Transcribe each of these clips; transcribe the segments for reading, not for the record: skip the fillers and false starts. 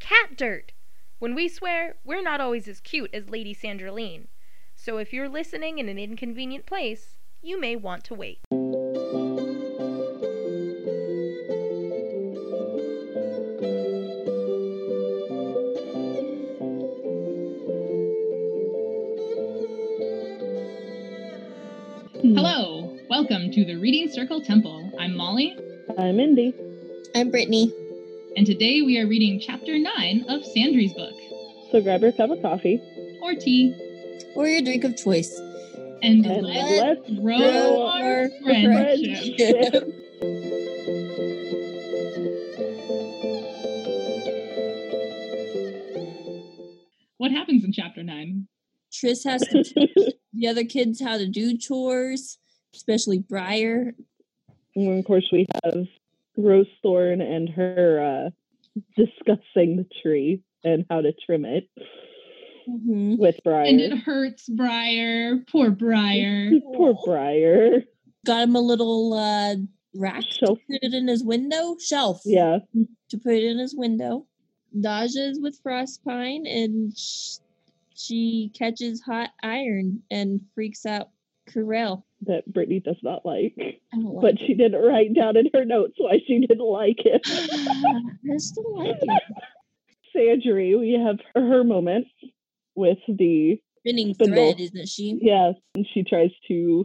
Cat dirt! When we swear, we're not always as cute as Lady Sandralene. So if you're listening in an inconvenient place, you may want to wait. Hello! Welcome to the Reading Circle Temple. I'm Molly. I'm Indy. I'm Brittany. And today we are reading Chapter 9 of Sandry's book. So grab your cup of coffee. Or tea. Or your drink of choice. And let's grow our friendship. What happens in Chapter 9? Tris has to teach the other kids how to do chores, especially Briar. And of course we have Rosethorn and her discussing the tree and how to trim it with Briar. And it hurts Briar. Poor Briar. Poor Briar. Got him a little rack shelf to put it in his window. Shelf. Yeah. To put it in his window. Daja is with Frostpine and she catches hot iron and freaks out Corral. That Brittany does not like. But she didn't write down in her notes why she didn't like it. I still like it. Sandry, we have her moment with the spinning spindle. Thread, isn't she? Yes, and she tries to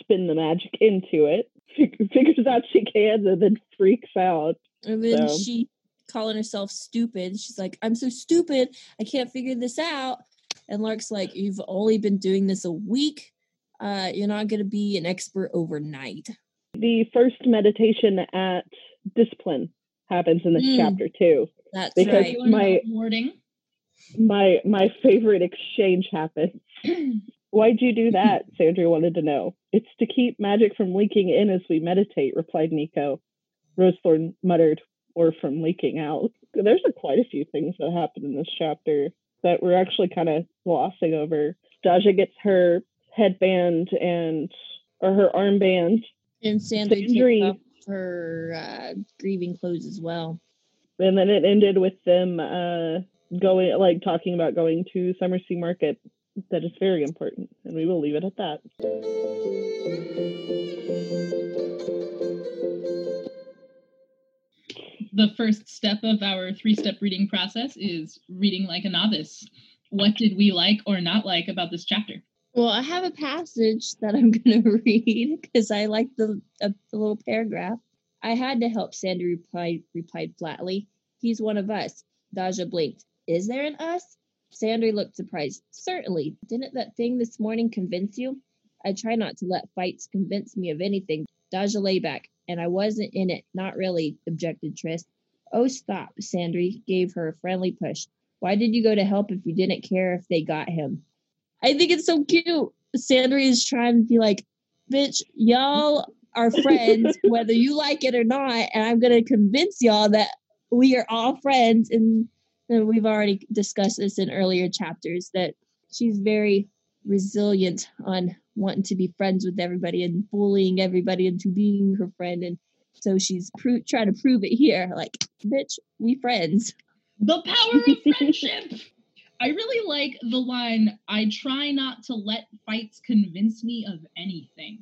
spin the magic into it. Figures out she can and then freaks out. And then she, calling herself stupid, she's like, I'm so stupid, I can't figure this out. And Lark's like, you've only been doing this a week. You're not going to be an expert overnight. The first meditation at discipline happens in this chapter too. That's because right. My favorite exchange happens. Why'd you do that? Sandra wanted to know. It's to keep magic from leaking in as we meditate, replied Nico. Rosethorn muttered, or from leaking out. There's quite a few things that happen in this chapter that we're actually kind of glossing over. Daja gets her headband or her armband. And Sandry took off her grieving clothes as well. And then it ended with them talking about going to Summer Sea Market. That is very important. And we will leave it at that. The first step of our 3-step reading process is reading like a novice. What did we like or not like about this chapter? Well, I have a passage that I'm going to read because I like the little paragraph. I had to help, Sandry replied flatly. He's one of us. Daja blinked. Is there an us? Sandry looked surprised. Certainly. Didn't that thing this morning convince you? I try not to let fights convince me of anything. Daja lay back, and I wasn't in it. Not really, objected Tris. Oh, stop, Sandry gave her a friendly push. Why did you go to help if you didn't care if they got him? I think it's so cute. Sandry is trying to be like, bitch, y'all are friends, whether you like it or not. And I'm going to convince y'all that we are all friends. And we've already discussed this in earlier chapters, that she's very resilient on wanting to be friends with everybody and bullying everybody into being her friend. And so she's trying to prove it here. Like, bitch, we friends. The power of friendship. I really like the line, I try not to let fights convince me of anything.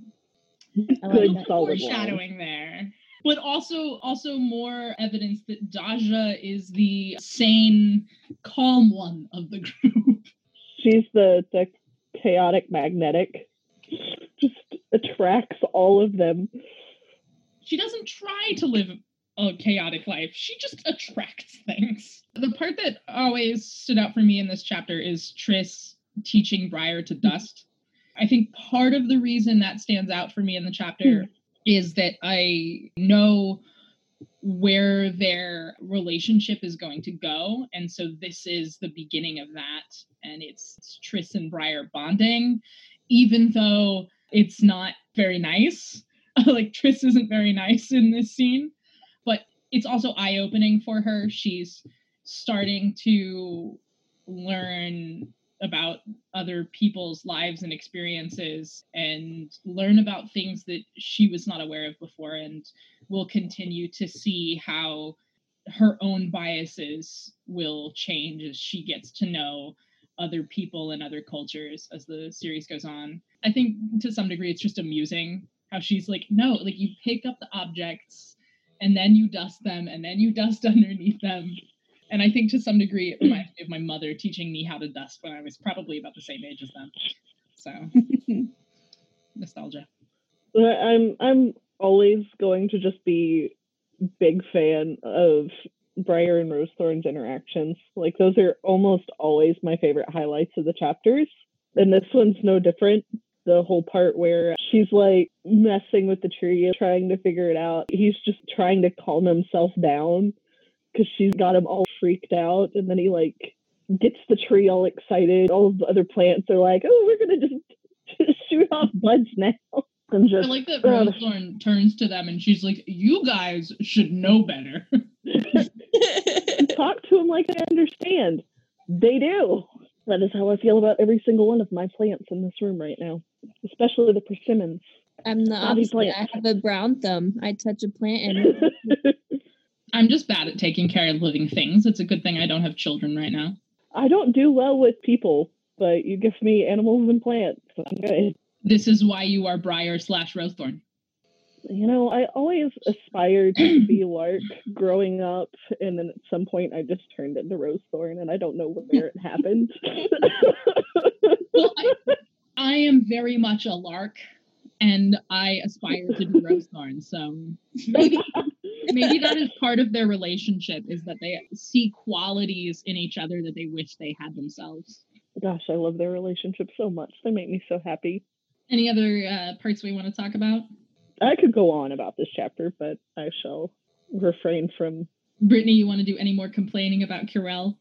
I like that. Foreshadowing there. But also more evidence that Daja is the sane, calm one of the group. She's the chaotic magnetic. Just attracts all of them. She doesn't try to live a chaotic life. She just attracts things. The part that always stood out for me in this chapter is Tris teaching Briar to dust. I think part of the reason that stands out for me in the chapter is that I know where their relationship is going to go. And so this is the beginning of that. And it's Tris and Briar bonding, even though it's not very nice. Like, Tris isn't very nice in this scene. But it's also eye-opening for her. She's starting to learn about other people's lives and experiences and learn about things that she was not aware of before, and will continue to see how her own biases will change as she gets to know other people and other cultures as the series goes on. I think to some degree it's just amusing how she's like, no, like, you pick up the objects and then you dust them and then you dust underneath them. And I think to some degree, it reminds me of my mother teaching me how to dust when I was probably about the same age as them. So, nostalgia. I'm always going to just be big fan of Briar and Rosethorn's interactions. Like, those are almost always my favorite highlights of the chapters. And this one's no different. The whole part where she's, like, messing with the tree, trying to figure it out. He's just trying to calm himself down, because she's got him all freaked out. And then he, like, gets the tree all excited. All of the other plants are like, oh, we're going to just shoot off buds now. And just, I like that Rosethorn turns to them and she's like, you guys should know better. Talk to him like I understand. They do. That is how I feel about every single one of my plants in this room right now. Especially the persimmons. I'm the opposite. I have a brown thumb. I touch a plant and... I'm just bad at taking care of living things. It's a good thing I don't have children right now. I don't do well with people, but you give me animals and plants. I'm good. This is why you are Briar/Rosethorn. You know, I always aspired to be Lark growing up, and then at some point I just turned into Rosethorn, and I don't know where it happened. Well, I am very much a Lark, and I aspire to be Rosethorn, so maybe that is part of their relationship, is that they see qualities in each other that they wish they had themselves. Gosh, I love their relationship so much. They make me so happy. Any other parts we want to talk about? I could go on about this chapter, but I shall refrain from... Brittany, you want to do any more complaining about Corral?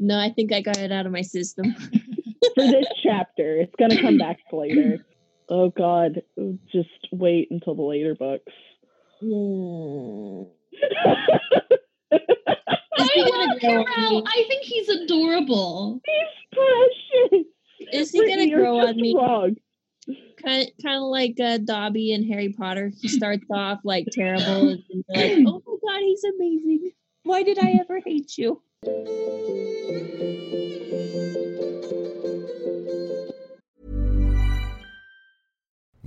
No, I think I got it out of my system. For this chapter. It's going to come back later. Oh, God. Just wait until the later books. I love Corral. I think he's adorable. He's precious. Is he going to grow on me? Wrong. Kind of like Dobby and Harry Potter. He starts off like terrible and like, oh my God, he's amazing. Why did I ever hate you?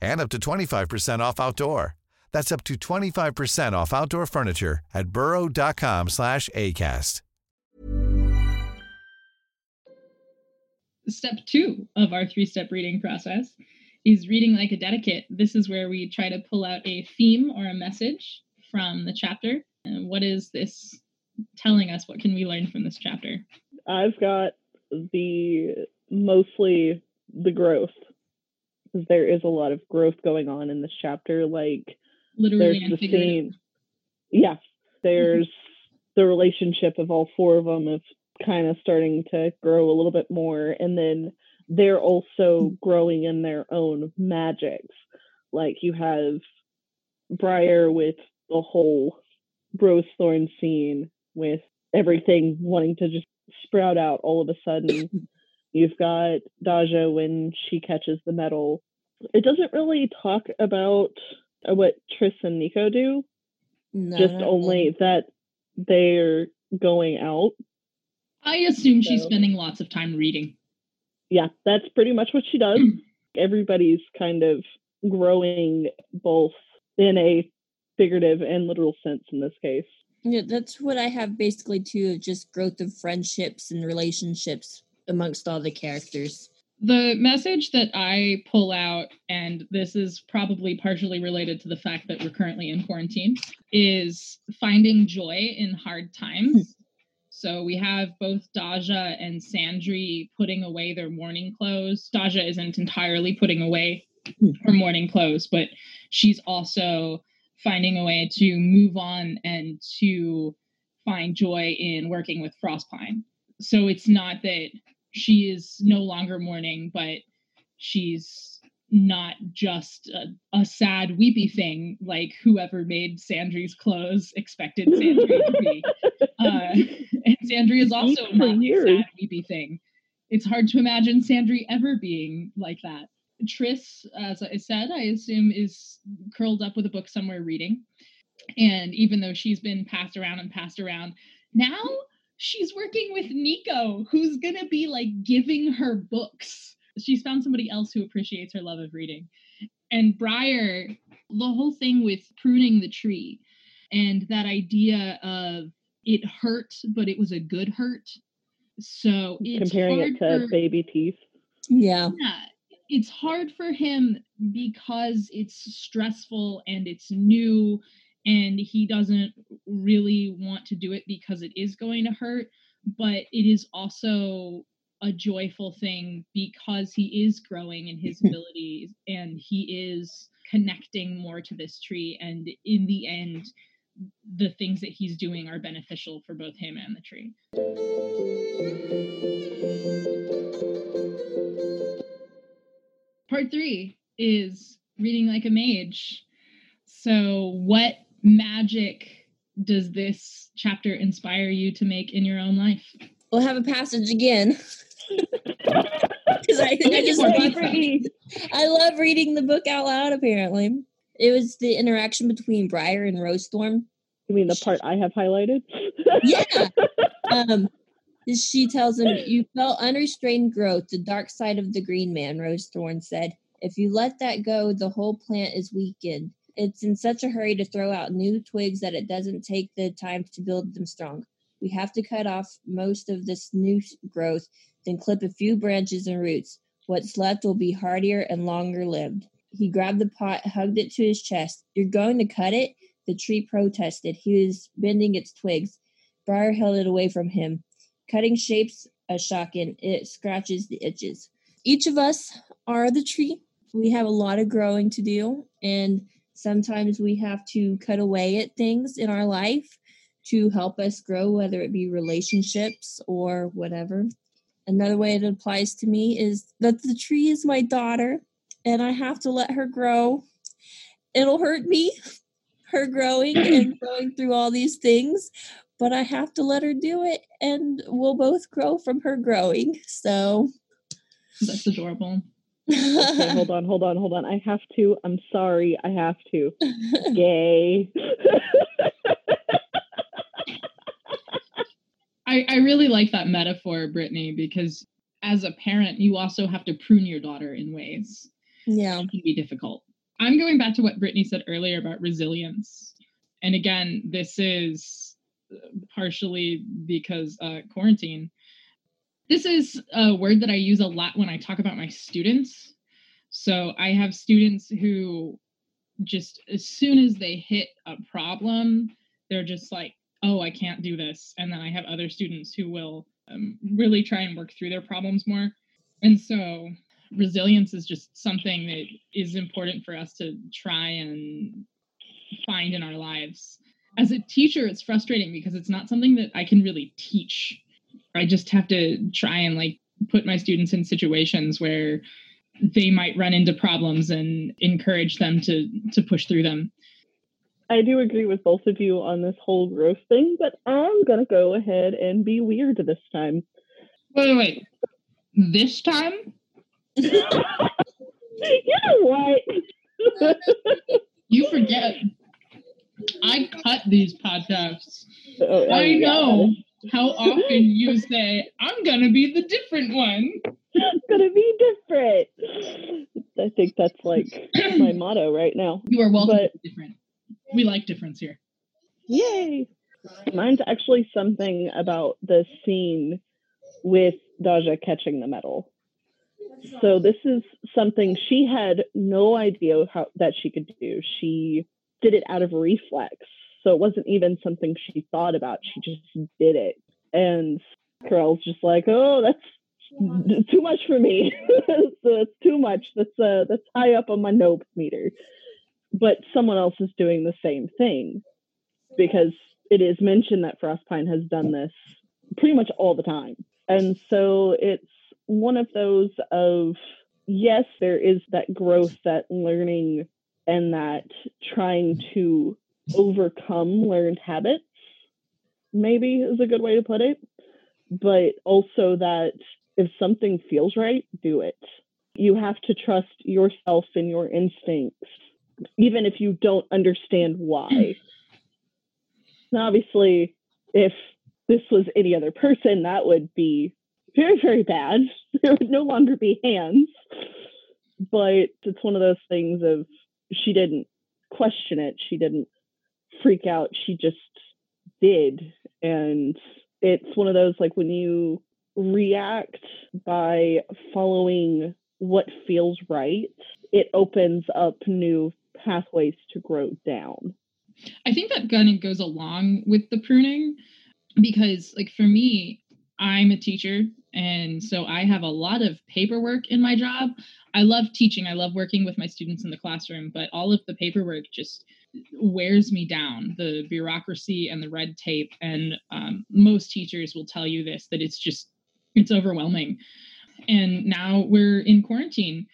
And up to 25% off outdoor. That's up to 25% off outdoor furniture at burrow.com/ACAST. Step 2 of our 3-step reading process is reading like a dedicate. This is where we try to pull out a theme or a message from the chapter. And what is this telling us? What can we learn from this chapter? I've got mostly the growth. There is a lot of growth going on in this chapter, like literally and figuratively. Yeah, there's the relationship of all four of them is kind of starting to grow a little bit more, and then they're also growing in their own magics. Like you have Briar with the whole Rosethorn scene with everything wanting to just sprout out all of a sudden. You've got Daja when she catches the medal. It doesn't really talk about what Tris and Nico do. No, just only that they're going out. I assume so. She's spending lots of time reading. Yeah, that's pretty much what she does. Everybody's kind of growing both in a figurative and literal sense in this case. Yeah, that's what I have basically too, just growth of friendships and relationships amongst all the characters. The message that I pull out, and this is probably partially related to the fact that we're currently in quarantine, is finding joy in hard times. So we have both Daja and Sandry putting away their morning clothes. Daja isn't entirely putting away her morning clothes, but she's also finding a way to move on and to find joy in working with Frostpine. So it's not that she is no longer mourning, but she's not just a sad, weepy thing like whoever made Sandry's clothes expected Sandry to be. And Sandry is also not a sad, weepy thing. It's hard to imagine Sandry ever being like that. Tris, as I said, I assume is curled up with a book somewhere reading. And even though she's been passed around, now she's working with Nico, who's going to be like giving her books. She's found somebody else who appreciates her love of reading. And Briar, the whole thing with pruning the tree and that idea of it hurt, but it was a good hurt. So it's comparing it to baby teeth. Yeah. It's hard for him because it's stressful and it's new. And he doesn't really want to do it because it is going to hurt, but it is also a joyful thing because he is growing in his abilities and he is connecting more to this tree. And in the end, the things that he's doing are beneficial for both him and the tree. Part 3 is reading like a mage. So what magic does this chapter inspire you to make in your own life? We'll have a passage again. Because I love reading the book out loud, apparently. It was the interaction between Briar and Rosethorn. You mean the part I have highlighted? Yeah. She tells him, "You felt unrestrained growth, the dark side of the green man," Rosethorn said. "If you let that go, the whole plant is weakened. It's in such a hurry to throw out new twigs that it doesn't take the time to build them strong. We have to cut off most of this new growth, then clip a few branches and roots. What's left will be hardier and longer-lived. He grabbed the pot, hugged it to his chest. You're going to cut it? The tree protested. He was bending its twigs. Briar held it away from him. Cutting shapes a shotgun. It scratches the itches. Each of us are the tree. We have a lot of growing to do, and sometimes we have to cut away at things in our life to help us grow, whether it be relationships or whatever. Another way it applies to me is that the tree is my daughter, and I have to let her grow. It'll hurt me, her growing and going through all these things, but I have to let her do it, and we'll both grow from her growing. So that's adorable. Okay, hold on. I have to. I'm sorry. I have to. Gay. I really like that metaphor, Brittany, because as a parent, you also have to prune your daughter in ways. Yeah. It can be difficult. I'm going back to what Brittany said earlier about resilience. And again, this is partially because quarantine. This is a word that I use a lot when I talk about my students. So I have students who just, as soon as they hit a problem, they're just like, oh, I can't do this. And then I have other students who will really try and work through their problems more. And so resilience is just something that is important for us to try and find in our lives. As a teacher, it's frustrating because it's not something that I can really teach. I just have to try and like put my students in situations where they might run into problems and encourage them to push through them. I do agree with both of you on this whole growth thing, but I'm going to go ahead and be weird this time. Wait. This time? You know what? You forget. I cut these podcasts. Oh, I know how often you say, I'm going to be the different one. I'm going to be different. I think that's like my motto right now. You are welcome to be different. We like difference here. Yay. Mine's actually something about the scene with Daja catching the medal. So this is something she had no idea that she could do. She did it out of reflex. So it wasn't even something she thought about. She just did it. And Corral's just like, oh, that's too much for me. That's too much. That's high up on my nope meter. But someone else is doing the same thing, because it is mentioned that Frostpine has done this pretty much all the time. And so it's one of those of, yes, there is that growth, that learning, and that trying to overcome learned habits, maybe is a good way to put it. But also that if something feels right, do it. You have to trust yourself and your instincts, even if you don't understand why. Now, obviously, if this was any other person, that would be very, very bad. There would no longer be hands. But it's one of those things of, she didn't question it. She didn't freak out. She just did. And it's one of those, like, when you react by following what feels right, it opens up new pathways to grow down. I think that kind of goes along with the pruning, because like for me, I'm a teacher, and so I have a lot of paperwork in my job. I love teaching. I love working with my students in the classroom, but all of the paperwork just wears me down. The bureaucracy and the red tape, and most teachers will tell you this, that it's overwhelming. And now we're in quarantine,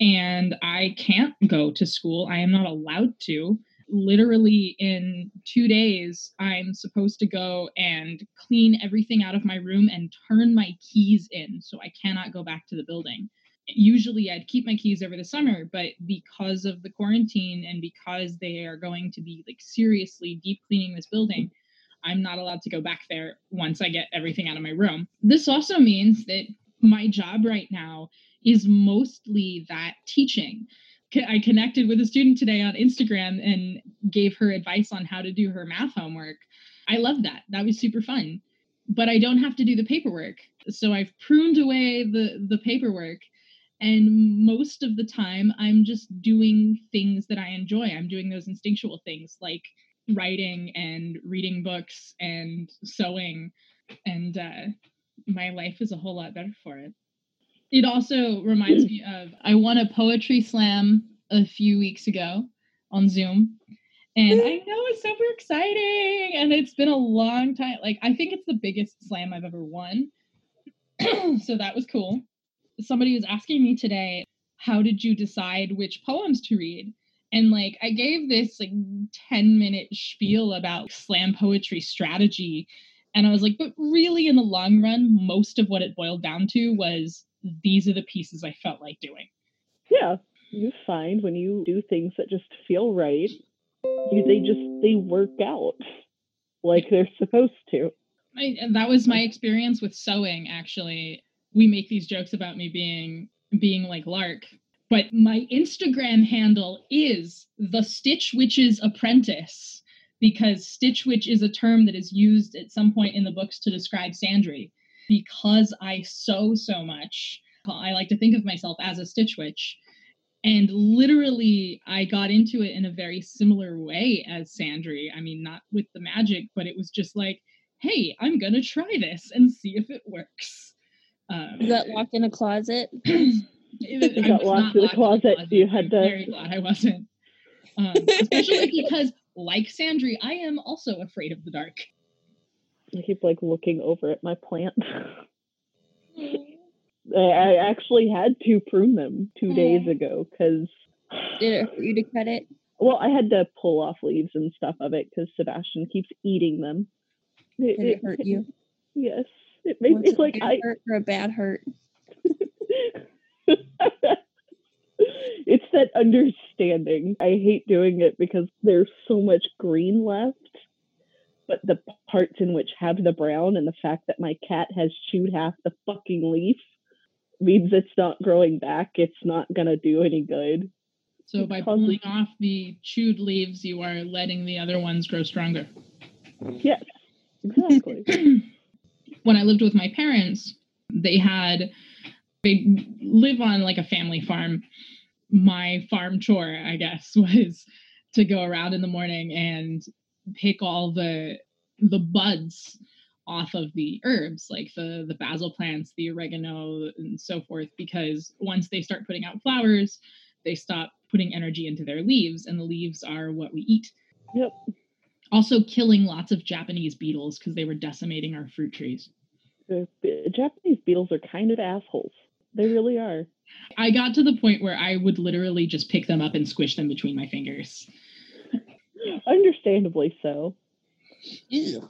and I can't go to school. I am not allowed to. Literally in 2 days, I'm supposed to go and clean everything out of my room and turn my keys in, so I cannot go back to the building. Usually I'd keep my keys over the summer, but because of the quarantine and because they are going to be like seriously deep cleaning this building, I'm not allowed to go back there once I get everything out of my room. This also means that my job right now is mostly that teaching. I connected with a student today on Instagram and gave her advice on how to do her math homework. I love that. That was super fun. but I don't have to do the paperwork. So I've pruned away the paperwork. And most of the time, I'm just doing things that I enjoy. I'm doing those instinctual things like writing and reading books and sewing. And my life is a whole lot better for it. It also reminds me of, I won a poetry slam a few weeks ago on Zoom. And I know it's super exciting. And it's been a long time. Like, I think it's the biggest slam I've ever won. So that was cool. Somebody was asking me today, how did you decide which poems to read? And like, I gave this like 10-minute spiel about slam poetry strategy. And I was like, but really in the long run, most of what it boiled down to was these are the pieces I felt like doing. Yeah. You find when you do things that just feel right, they work out like they're supposed to. And that was my experience with sewing, actually. We make these jokes about me being like Lark, but my Instagram handle is the Stitch Witch's Apprentice, because Stitch Witch is a term that is used at some point in the books to describe Sandry. Because I sew so much, I like to think of myself as a Stitch Witch. And literally, I got into it in a very similar way as Sandry. I mean, not with the magic, but it was just like, hey, I'm going to try this and see if it works. You got locked in a closet? You got locked in a closet. You had to... I'm very glad I wasn't. Especially because, like Sandry, I am also afraid of the dark. I keep, looking over at my plant. I actually had to prune them 2 days ago, because... Did it hurt you to cut it? Well, I had to pull off leaves and stuff of it, because Sebastian keeps eating them. Did it hurt you? Yes. It made me like I hurt or a bad hurt. It's that understanding. I hate doing it because there's so much green left, but the parts in which have the brown and the fact that my cat has chewed half the fucking leaf means it's not growing back. It's not gonna do any good. So by pulling off the chewed leaves, you are letting the other ones grow stronger. Yes, exactly. When I lived with my parents, they live on like a family farm. My farm chore, I guess, was to go around in the morning and pick all the buds off of the herbs, like the basil plants, the oregano, and so forth, because once they start putting out flowers, they stop putting energy into their leaves, and the leaves are what we eat. Yep. Also killing lots of Japanese beetles because they were decimating our fruit trees. The Japanese beetles are kind of assholes. They really are. I got to the point where I would literally just pick them up and squish them between my fingers. Understandably so. Ew.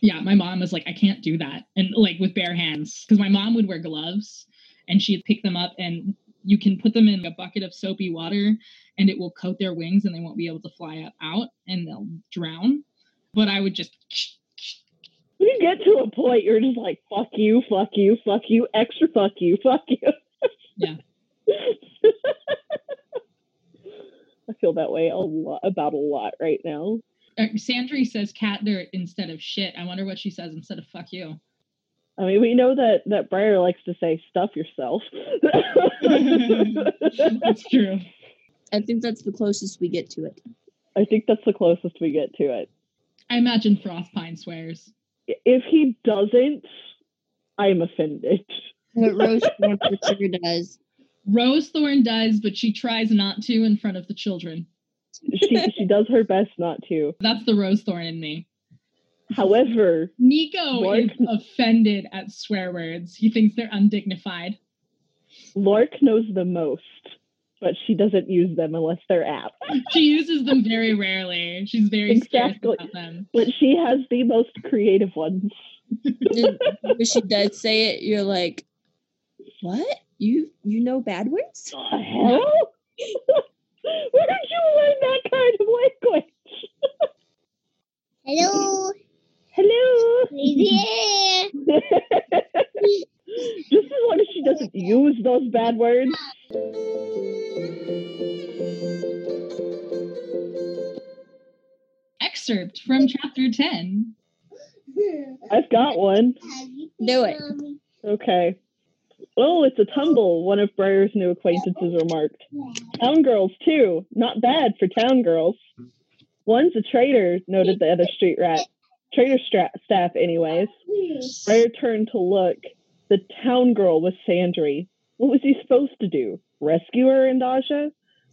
Yeah, my mom was like, I can't do that. And with bare hands. Because my mom would wear gloves and she'd pick them up, and you can put them in a bucket of soapy water and it will coat their wings and they won't be able to fly out and they'll drown. But I would just... When you get to a point, you're just like, fuck you, fuck you, fuck you, extra fuck you, fuck you. Yeah. I feel that way a lot right now. Sandry says cat dirt instead of shit. I wonder what she says instead of fuck you. I mean, we know that Briar likes to say, stuff yourself. That's true. I think that's the closest we get to it. I imagine Frostpine swears. If he doesn't, I'm offended. But Rosethorn for sure does. Rosethorn does, but she tries not to in front of the children. She does her best not to. That's the Rosethorn in me. However, Nico is offended at swear words. He thinks they're undignified. Lark knows the most, but she doesn't use them unless they're apt. She uses them very rarely. She's very scarce about them. But she has the most creative ones. When she does say it, you're like, what? You know bad words? The hell? Where did you learn that kind of language? Hello. Hello. Yeah. Just as long as she doesn't use those bad words. Excerpt from chapter 10. I've got one. Do it. Okay. Oh, it's a tumble, one of Briar's new acquaintances remarked. Town girls, too. Not bad for town girls. One's a traitor, noted the other street rat. Traitor staff, anyways. Briar turned to look. The town girl was Sandry. What was he supposed to do? Rescue her and Daja?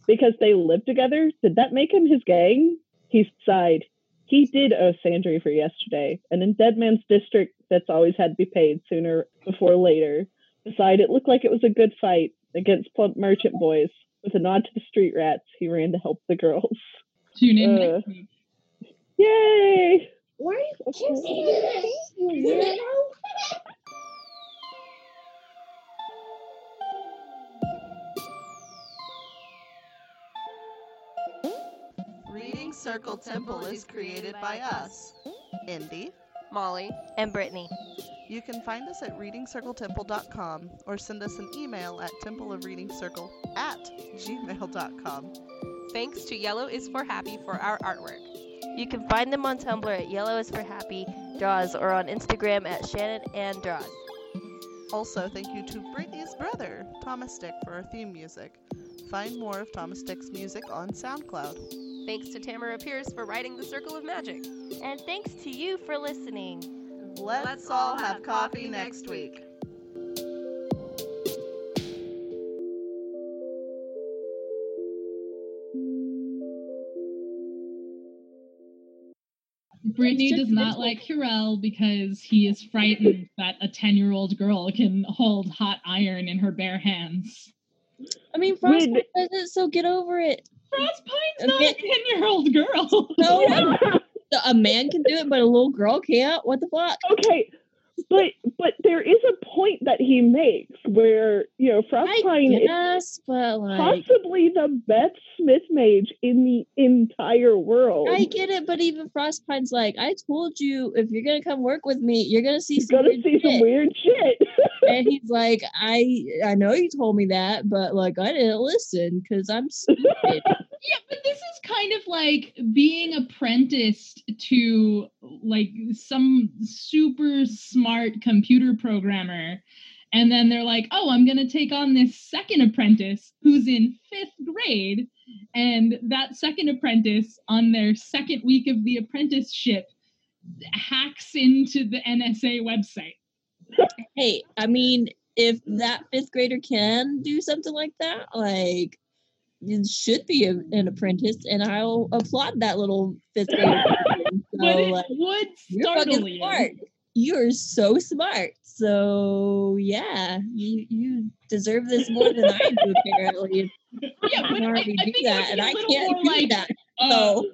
Because they lived together? Did that make him his gang? He sighed. He did owe Sandry for yesterday, and in Deadman's District, that's always had to be paid sooner before later. Besides, it looked like it was a good fight against plump merchant boys. With a nod to the street rats, he ran to help the girls. Tune in next week. Yay! Why are you kissing me? You weirdo? Reading Circle Temple is created by us, Indy, Molly, and Brittany. You can find us at readingcircletemple.com or send us an email at templeofreadingcircle@gmail.com. Thanks to Yellow is for Happy for our artwork. You can find them on Tumblr at YellowIsForHappyDraws or on Instagram at ShannonAndDraws. Also, thank you to Brittany's brother, Thomas Dick, for our theme music. Find more of Thomas Dick's music on SoundCloud. Thanks to Tamara Pierce for writing the Circle of Magic. And thanks to you for listening. Let's all have coffee next week. Brittany does not like Corral because he is frightened that a 10-year-old girl can hold hot iron in her bare hands. I mean, Frostpine does it, so get over it. Frostpine's not a 10-year-old girl. No, a man can do it, but a little girl can't. What the fuck? Okay, but there is a point that he makes where, you know, Frostpine is possibly the best Smith mage in the entire world. I get it, but even Frostpine's like, I told you, if you're gonna come work with me, you're gonna see some weird shit. And he's like, I know you told me that, but like I didn't listen because I'm stupid. Yeah, but this is kind of like being apprenticed to like some super smart computer programmer. And then they're like, oh, I'm going to take on this second apprentice who's in 5th grade. And that second apprentice on their second week of the apprenticeship hacks into the NSA website. Hey, I mean, if that 5th grader can do something like that, like, it should be an apprentice, and I'll applaud that little 5th grader. But it would startle you. You're so smart. So, yeah, you deserve this more than I do, apparently. Yeah, but I think that, and I can't do like, that. So,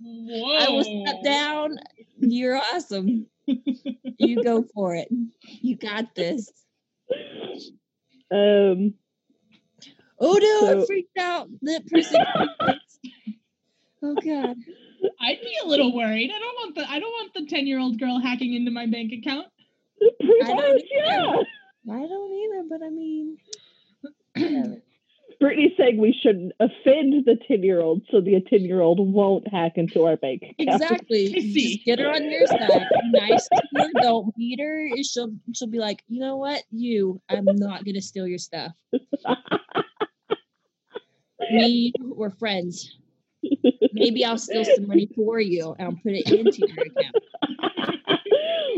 whoa. I will step down. You're awesome. You go for it. You got this. Oh no, I freaked out. That person. Oh god. I'd be a little worried. I don't want the 10-year-old girl hacking into my bank account. I don't either, but I mean whatever. Brittany's saying we should offend the 10-year-old so the 10-year-old won't hack into our bank account. Exactly. Just get her on your side. Be nice to her. Don't beat her. She'll be like, you know what? I'm not going to steal your stuff. We're friends. Maybe I'll steal some money for you and I'll put it into your account.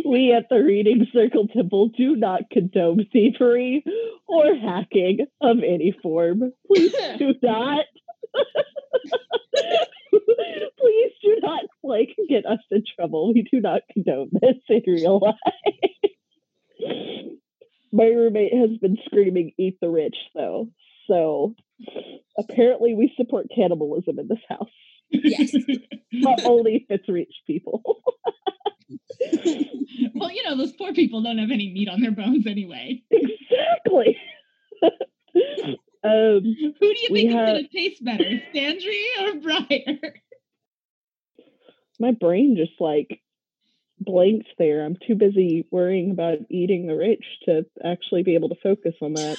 We at the Reading Circle Temple do not condone thievery or hacking of any form. Please do not. Please do not, like, get us in trouble. We do not condone this in real life. My roommate has been screaming, "Eat the rich," though. So apparently we support cannibalism in this house. Yes. But only if it's rich people. Well, you know, those poor people don't have any meat on their bones anyway. Exactly. Who do you think is going to taste better, Sandry or Briar? My brain just like blanks there. I'm too busy worrying about eating the rich to actually be able to focus on that.